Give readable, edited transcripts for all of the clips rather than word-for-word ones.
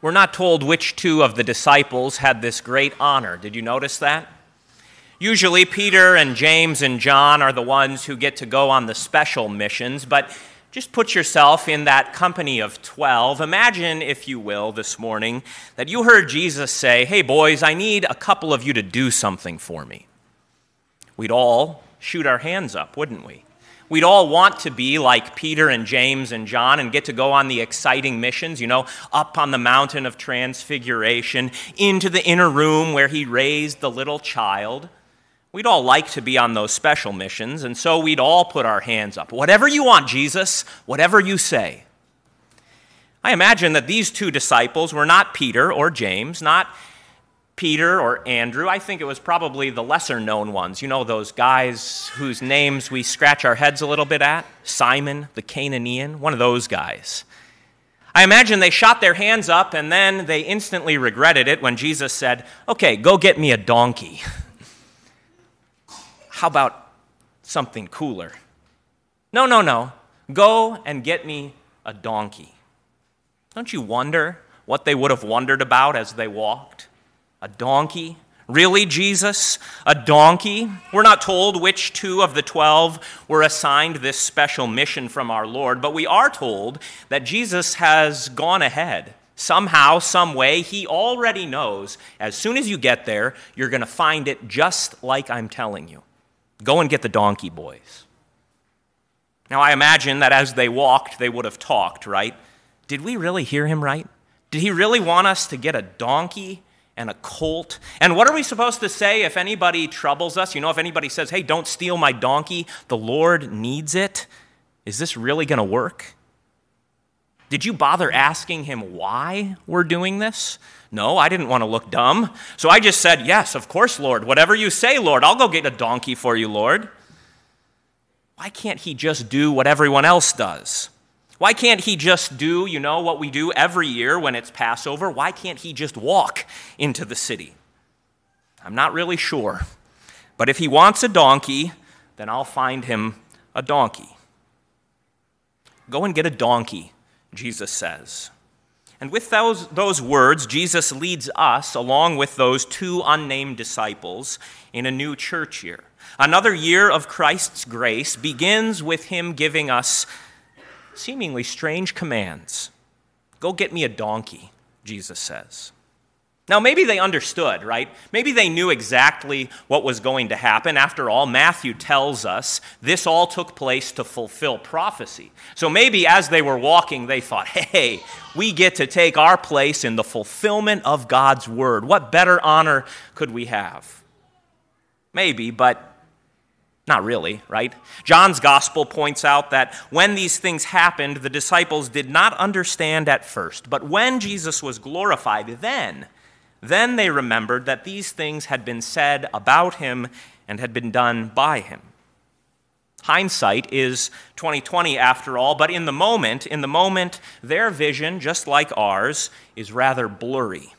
We're not told which two of the disciples had this great honor. Did you notice that? Usually Peter and James and John are the ones who get to go on the special missions, but just put yourself in that company of 12. Imagine, if you will, this morning that you heard Jesus say, "Hey boys, I need a couple of you to do something for me." We'd all shoot our hands up, wouldn't we? We'd all want to be like Peter and James and John and get to go on the exciting missions, up on the mountain of transfiguration, into the inner room where he raised the little child. We'd all like to be on those special missions, and so we'd all put our hands up. Whatever you want, Jesus, whatever you say. I imagine that these two disciples were not Peter or James, not Peter or Andrew. I think it was probably the lesser-known ones. Those guys whose names we scratch our heads a little bit at? Simon, the Canaanian, one of those guys. I imagine they shot their hands up, and then they instantly regretted it when Jesus said, "Okay, go get me a donkey. How about something cooler?" No. Go and get me a donkey. Don't you wonder what they would have wondered about as they walked? A donkey? Really, Jesus? A donkey? We're not told which two of the 12 were assigned this special mission from our Lord, but we are told that Jesus has gone ahead. Somehow, some way, he already knows as soon as you get there, you're going to find it just like I'm telling you. Go and get the donkey, boys. Now, I imagine that as they walked, they would have talked, right? Did we really hear him right? Did he really want us to get a donkey and a colt? And what are we supposed to say if anybody troubles us? If anybody says, "Hey, don't steal my donkey, the Lord needs it." Is this really going to work? Did you bother asking him why we're doing this? No, I didn't want to look dumb. So I just said, "Yes, of course, Lord. Whatever you say, Lord, I'll go get a donkey for you, Lord." Why can't he just do what everyone else does? Why can't he just do, what we do every year when it's Passover? Why can't he just walk into the city? I'm not really sure. But if he wants a donkey, then I'll find him a donkey. Go and get a donkey, Jesus says. And with those words, Jesus leads us, along with those two unnamed disciples, in a new church year. Another year of Christ's grace begins with him giving us seemingly strange commands. Go get me a donkey, Jesus says. Now, maybe they understood, right? Maybe they knew exactly what was going to happen. After all, Matthew tells us this all took place to fulfill prophecy. So maybe as they were walking, they thought, "Hey, we get to take our place in the fulfillment of God's word. What better honor could we have?" Maybe, but not really, right? John's gospel points out that when these things happened, the disciples did not understand at first. But when Jesus was glorified, then they remembered that these things had been said about him and had been done by him. Hindsight is 20/20 after all, but in the moment, their vision, just like ours, is rather blurry.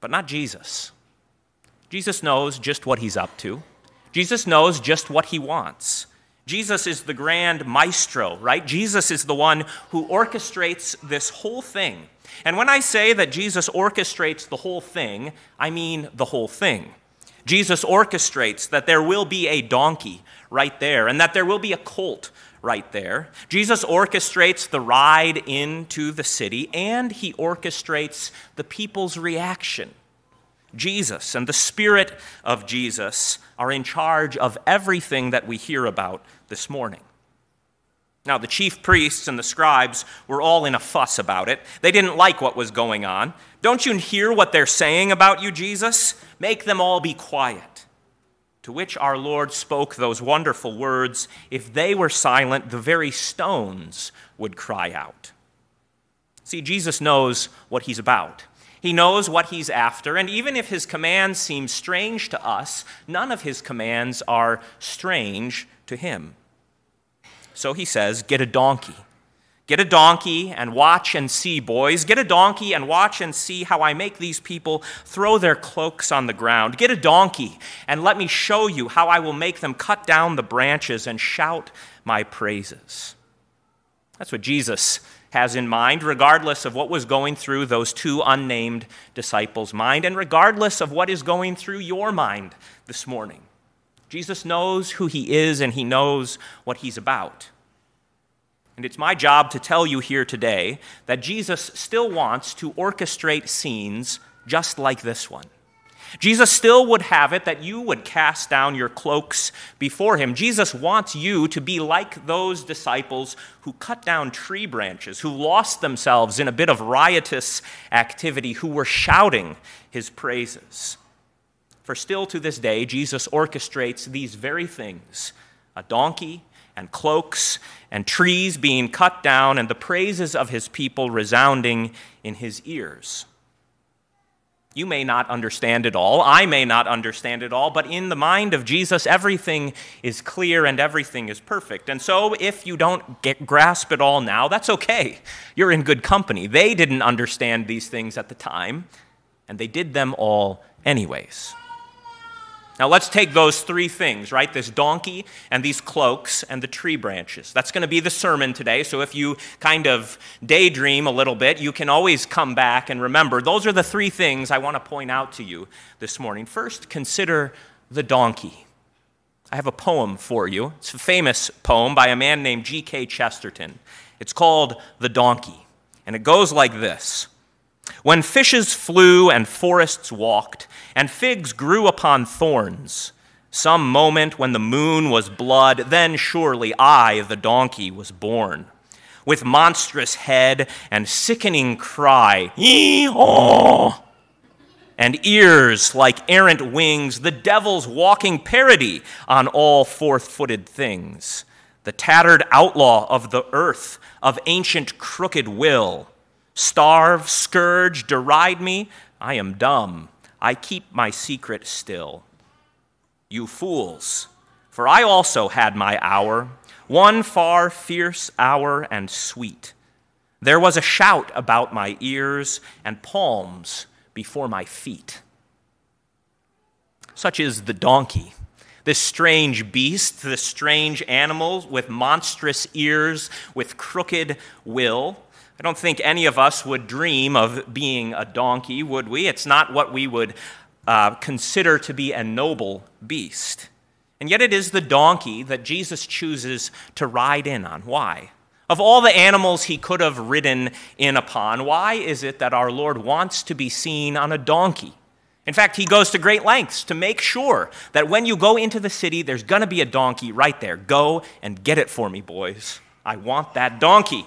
But not Jesus. Jesus knows just what he's up to. Jesus knows just what he wants. Jesus is the grand maestro, right? Jesus is the one who orchestrates this whole thing. And when I say that Jesus orchestrates the whole thing, I mean the whole thing. Jesus orchestrates that there will be a donkey right there and that there will be a colt right there. Jesus orchestrates the ride into the city, and he orchestrates the people's reaction. Jesus and the Spirit of Jesus are in charge of everything that we hear about this morning. Now, the chief priests and the scribes were all in a fuss about it. They didn't like what was going on. "Don't you hear what they're saying about you, Jesus? Make them all be quiet." To which our Lord spoke those wonderful words, "If they were silent, the very stones would cry out." See, Jesus knows what he's about. He knows what he's after, and even if his commands seem strange to us, none of his commands are strange to him. So he says, "Get a donkey. Get a donkey and watch and see, boys. Get a donkey and watch and see how I make these people throw their cloaks on the ground. Get a donkey and let me show you how I will make them cut down the branches and shout my praises." That's what Jesus has in mind, regardless of what was going through those two unnamed disciples' mind, and regardless of what is going through your mind this morning. Jesus knows who he is, and he knows what he's about. And it's my job to tell you here today that Jesus still wants to orchestrate scenes just like this one. Jesus still would have it that you would cast down your cloaks before him. Jesus wants you to be like those disciples who cut down tree branches, who lost themselves in a bit of riotous activity, who were shouting his praises. For still to this day, Jesus orchestrates these very things, a donkey and cloaks and trees being cut down and the praises of his people resounding in his ears. You may not understand it all. I may not understand it all, but in the mind of Jesus, everything is clear and everything is perfect. And so if you don't grasp it all now, that's okay. You're in good company. They didn't understand these things at the time, and they did them all anyways. Now let's take those three things, right? This donkey and these cloaks and the tree branches. That's going to be the sermon today. So if you kind of daydream a little bit, you can always come back and remember. Those are the three things I want to point out to you this morning. First, consider the donkey. I have a poem for you. It's a famous poem by a man named G.K. Chesterton. It's called The Donkey, and it goes like this. When fishes flew and forests walked, and figs grew upon thorns, some moment when the moon was blood, then surely I, the donkey, was born. With monstrous head and sickening cry, ee-haw! And ears like errant wings, the devil's walking parody on all four-footed things, the tattered outlaw of the earth, of ancient crooked will, starve, scourge, deride me. I am dumb. I keep my secret still. You fools, for I also had my hour, one far fierce hour and sweet. There was a shout about my ears and palms before my feet. Such is the donkey. This strange beast, this strange animal with monstrous ears, with crooked will. I don't think any of us would dream of being a donkey, would we? It's not what we would consider to be a noble beast. And yet it is the donkey that Jesus chooses to ride in on. Why? Of all the animals he could have ridden in upon, why is it that our Lord wants to be seen on a donkey? In fact, he goes to great lengths to make sure that when you go into the city, there's going to be a donkey right there. Go and get it for me, boys. I want that donkey.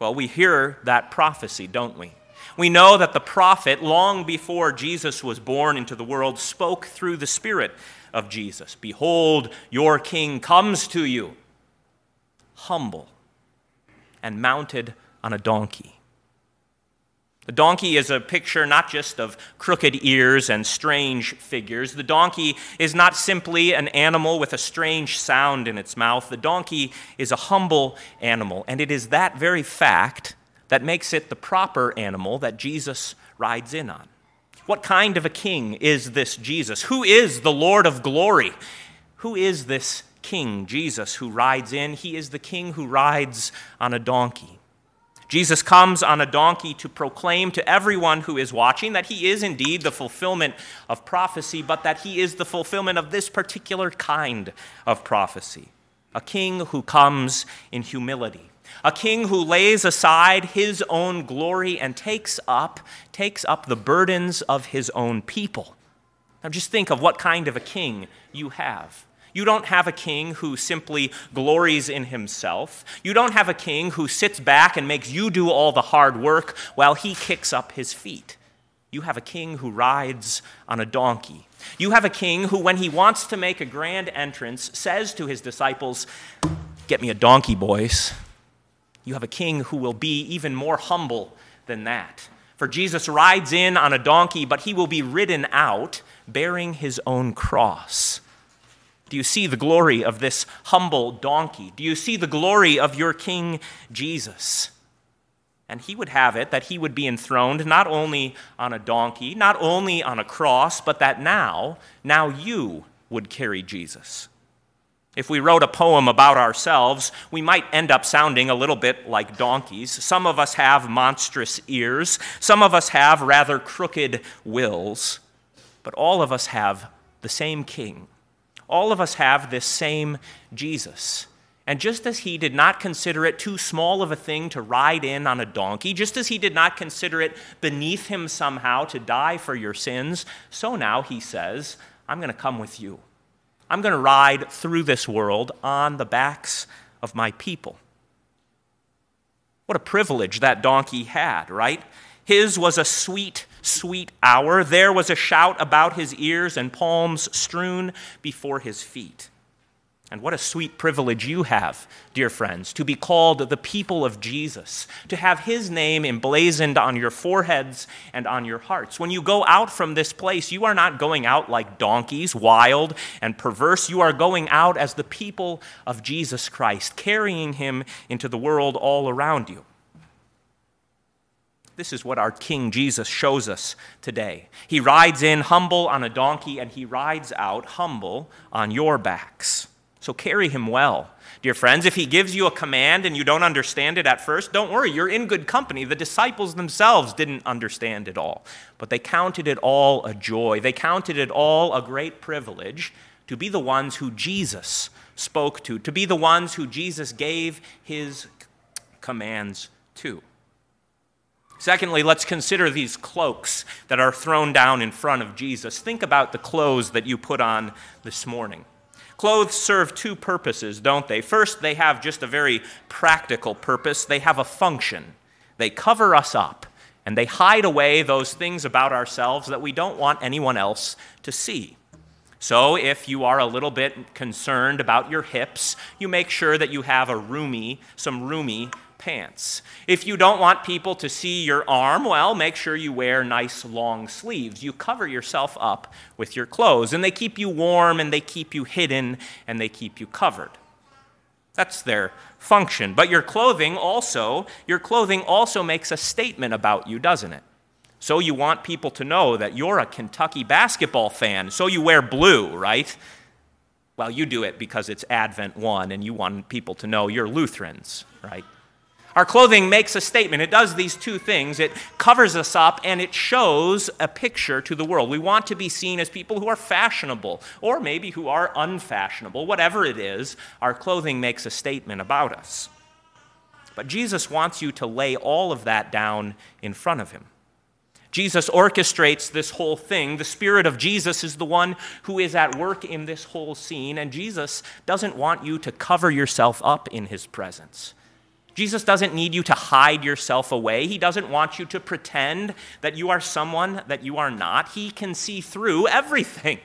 Well, we hear that prophecy, don't we? We know that the prophet, long before Jesus was born into the world, spoke through the Spirit of Jesus. Behold, your king comes to you, humble and mounted on a donkey. The donkey is a picture not just of crooked ears and strange figures. The donkey is not simply an animal with a strange sound in its mouth. The donkey is a humble animal, and it is that very fact that makes it the proper animal that Jesus rides in on. What kind of a king is this Jesus? Who is the Lord of glory? Who is this King Jesus who rides in? He is the king who rides on a donkey. Jesus comes on a donkey to proclaim to everyone who is watching that he is indeed the fulfillment of prophecy, but that he is the fulfillment of this particular kind of prophecy. A king who comes in humility. A king who lays aside his own glory and takes up the burdens of his own people. Now just think of what kind of a king you have. You don't have a king who simply glories in himself. You don't have a king who sits back and makes you do all the hard work while he kicks up his feet. You have a king who rides on a donkey. You have a king who, when he wants to make a grand entrance, says to his disciples, "Get me a donkey, boys." You have a king who will be even more humble than that. For Jesus rides in on a donkey, but he will be ridden out bearing his own cross. Do you see the glory of this humble donkey? Do you see the glory of your King Jesus? And he would have it that he would be enthroned not only on a donkey, not only on a cross, but that now you would carry Jesus. If we wrote a poem about ourselves, we might end up sounding a little bit like donkeys. Some of us have monstrous ears. Some of us have rather crooked wills. But all of us have the same King. All of us have this same Jesus. And just as he did not consider it too small of a thing to ride in on a donkey, just as he did not consider it beneath him somehow to die for your sins, so now he says, I'm going to come with you. I'm going to ride through this world on the backs of my people. What a privilege that donkey had, right? His was a sweet, sweet hour. There was a shout about his ears and palms strewn before his feet. And what a sweet privilege you have, dear friends, to be called the people of Jesus, to have his name emblazoned on your foreheads and on your hearts. When you go out from this place, you are not going out like donkeys, wild and perverse. You are going out as the people of Jesus Christ, carrying him into the world all around you. This is what our King Jesus shows us today. He rides in humble on a donkey, and he rides out humble on your backs. So carry him well, dear friends. If he gives you a command and you don't understand it at first, don't worry, you're in good company. The disciples themselves didn't understand it all, but they counted it all a joy. They counted it all a great privilege to be the ones who Jesus spoke to be the ones who Jesus gave his commands to. Secondly, let's consider these cloaks that are thrown down in front of Jesus. Think about the clothes that you put on this morning. Clothes serve two purposes, don't they? First, they have just a very practical purpose. They have a function. They cover us up, and they hide away those things about ourselves that we don't want anyone else to see. So if you are a little bit concerned about your hips, you make sure that you have some roomy pants. If you don't want people to see your arm, well, make sure you wear nice long sleeves. You cover yourself up with your clothes, and they keep you warm, and they keep you hidden, and they keep you covered. That's their function. But your clothing also makes a statement about you, doesn't it? So you want people to know that you're a Kentucky basketball fan, so you wear blue, right? Well, you do it because it's Advent 1, and you want people to know you're Lutherans, right? Our clothing makes a statement. It does these two things. It covers us up, and it shows a picture to the world. We want to be seen as people who are fashionable, or maybe who are unfashionable. Whatever it is, our clothing makes a statement about us. But Jesus wants you to lay all of that down in front of him. Jesus orchestrates this whole thing. The Spirit of Jesus is the one who is at work in this whole scene, and Jesus doesn't want you to cover yourself up in his presence. Jesus doesn't need you to hide yourself away. He doesn't want you to pretend that you are someone that you are not. He can see through everything.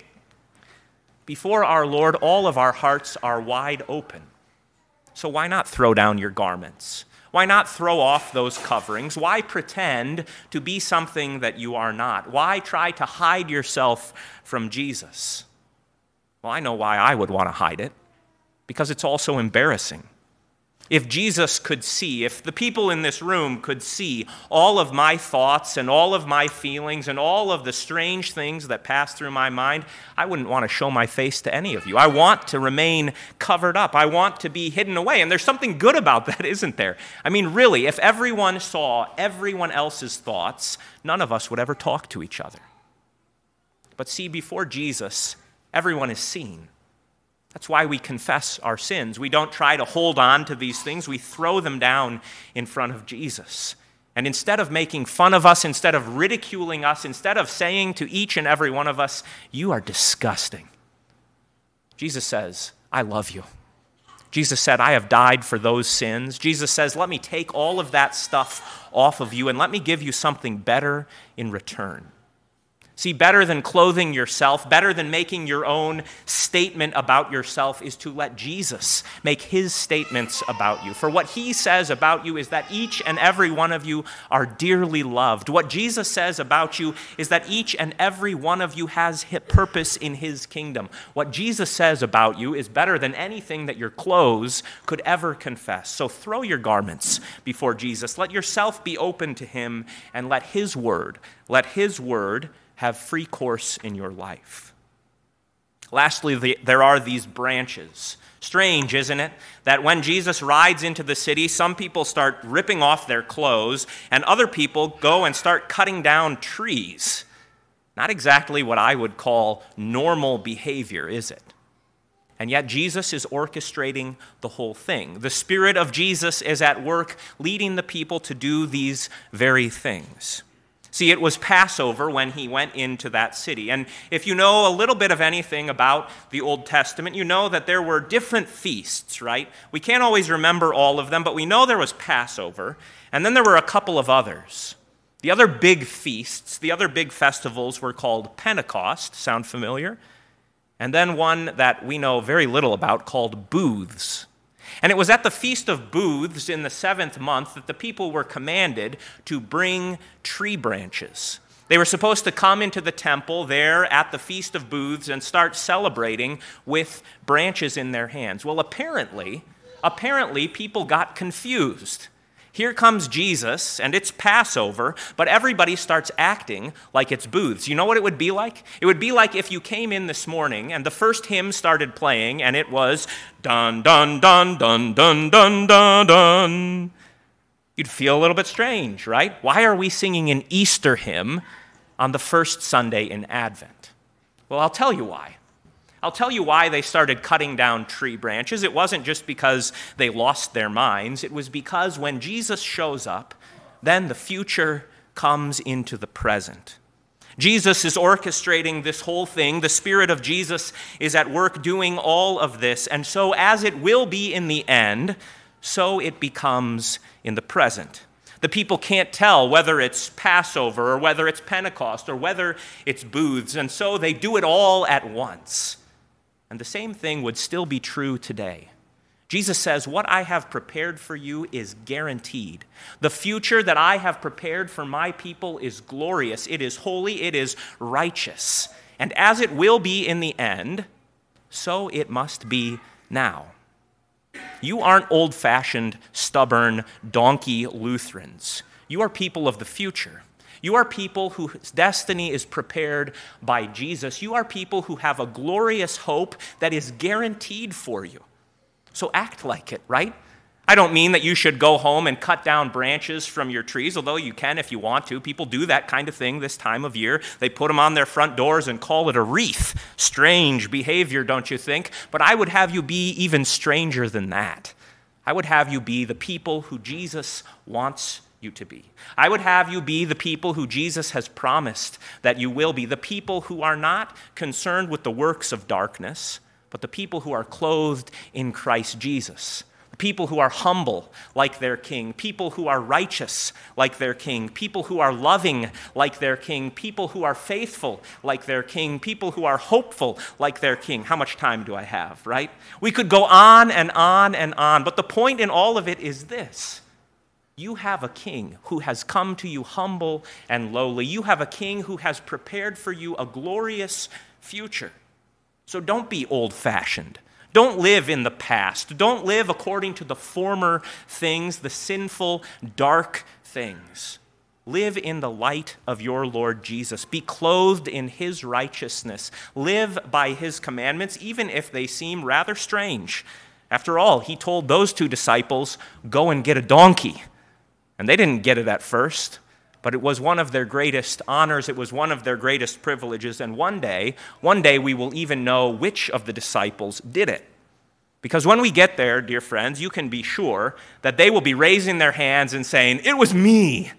Before our Lord, all of our hearts are wide open. So why not throw down your garments? Why not throw off those coverings? Why pretend to be something that you are not? Why try to hide yourself from Jesus? Well, I know why I would want to hide it, because it's also embarrassing. If Jesus could see, if the people in this room could see all of my thoughts and all of my feelings and all of the strange things that pass through my mind, I wouldn't want to show my face to any of you. I want to remain covered up. I want to be hidden away. And there's something good about that, isn't there? I mean, really, if everyone saw everyone else's thoughts, none of us would ever talk to each other. But see, before Jesus, everyone is seen. That's why we confess our sins. We don't try to hold on to these things. We throw them down in front of Jesus. And instead of making fun of us, instead of ridiculing us, instead of saying to each and every one of us, "You are disgusting," Jesus says, "I love you." Jesus said, "I have died for those sins." Jesus says, "Let me take all of that stuff off of you and let me give you something better in return." See, better than clothing yourself, better than making your own statement about yourself is to let Jesus make his statements about you. For what he says about you is that each and every one of you are dearly loved. What Jesus says about you is that each and every one of you has purpose in his kingdom. What Jesus says about you is better than anything that your clothes could ever confess. So throw your garments before Jesus. Let yourself be open to him and let his word have free course in your life. Lastly, there are these branches. Strange, isn't it, that when Jesus rides into the city, some people start ripping off their clothes, and other people go and start cutting down trees. Not exactly what I would call normal behavior, is it? And yet Jesus is orchestrating the whole thing. The Spirit of Jesus is at work leading the people to do these very things. See, it was Passover when he went into that city. And if you know a little bit of anything about the Old Testament, you know that there were different feasts, right? We can't always remember all of them, but we know there was Passover. And then there were a couple of others. The other big feasts, the other big festivals were called Pentecost. Sound familiar? And then one that we know very little about called Booths. And it was at the Feast of Booths in the 7th month that the people were commanded to bring tree branches. They were supposed to come into the temple there at the Feast of Booths and start celebrating with branches in their hands. Well, apparently people got confused. Here comes Jesus, and it's Passover, but everybody starts acting like it's Booths. You know what it would be like? It would be like if you came in this morning, and the first hymn started playing, and it was, dun, dun, dun, dun, dun, dun, dun, dun. You'd feel a little bit strange, right? Why are we singing an Easter hymn on the first Sunday in Advent? Well, I'll tell you why. I'll tell you why they started cutting down tree branches. It wasn't just because they lost their minds. It was because when Jesus shows up, then the future comes into the present. Jesus is orchestrating this whole thing. The Spirit of Jesus is at work doing all of this. And so as it will be in the end, so it becomes in the present. The people can't tell whether it's Passover or whether it's Pentecost or whether it's Booths. And so they do it all at once. And the same thing would still be true today. Jesus says, what I have prepared for you is guaranteed. The future that I have prepared for my people is glorious. It is holy. It is righteous. And as it will be in the end, so it must be now. You aren't old-fashioned, stubborn, donkey Lutherans. You are people of the future. You are people whose destiny is prepared by Jesus. You are people who have a glorious hope that is guaranteed for you. So act like it, right? I don't mean that you should go home and cut down branches from your trees, although you can if you want to. People do that kind of thing this time of year. They put them on their front doors and call it a wreath. Strange behavior, don't you think? But I would have you be even stranger than that. I would have you be the people who Jesus wants you to be. I would have you be the people who Jesus has promised that you will be, the people who are not concerned with the works of darkness, but the people who are clothed in Christ Jesus, the people who are humble like their King, people who are righteous like their King, people who are loving like their King, people who are faithful like their King, people who are hopeful like their King. How much time do I have, right? We could go on and on and on, but the point in all of it is this. You have a King who has come to you humble and lowly. You have a King who has prepared for you a glorious future. So don't be old-fashioned. Don't live in the past. Don't live according to the former things, the sinful, dark things. Live in the light of your Lord Jesus. Be clothed in his righteousness. Live by his commandments, even if they seem rather strange. After all, he told those two disciples, go and get a donkey. And they didn't get it at first, but it was one of their greatest honors. It was one of their greatest privileges. And one day we will even know which of the disciples did it. Because when we get there, dear friends, you can be sure that they will be raising their hands and saying, it was me.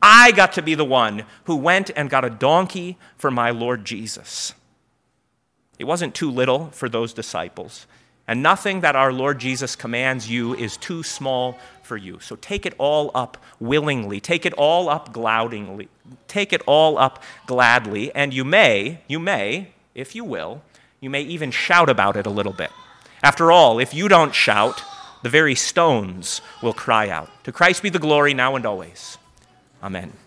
I got to be the one who went and got a donkey for my Lord Jesus. It wasn't too little for those disciples. And nothing that our Lord Jesus commands you is too small for you. So take it all up willingly. Take it all up gladly. Take it all up gladly. And you may, if you will, you may even shout about it a little bit. After all, if you don't shout, the very stones will cry out. To Christ be the glory now and always. Amen.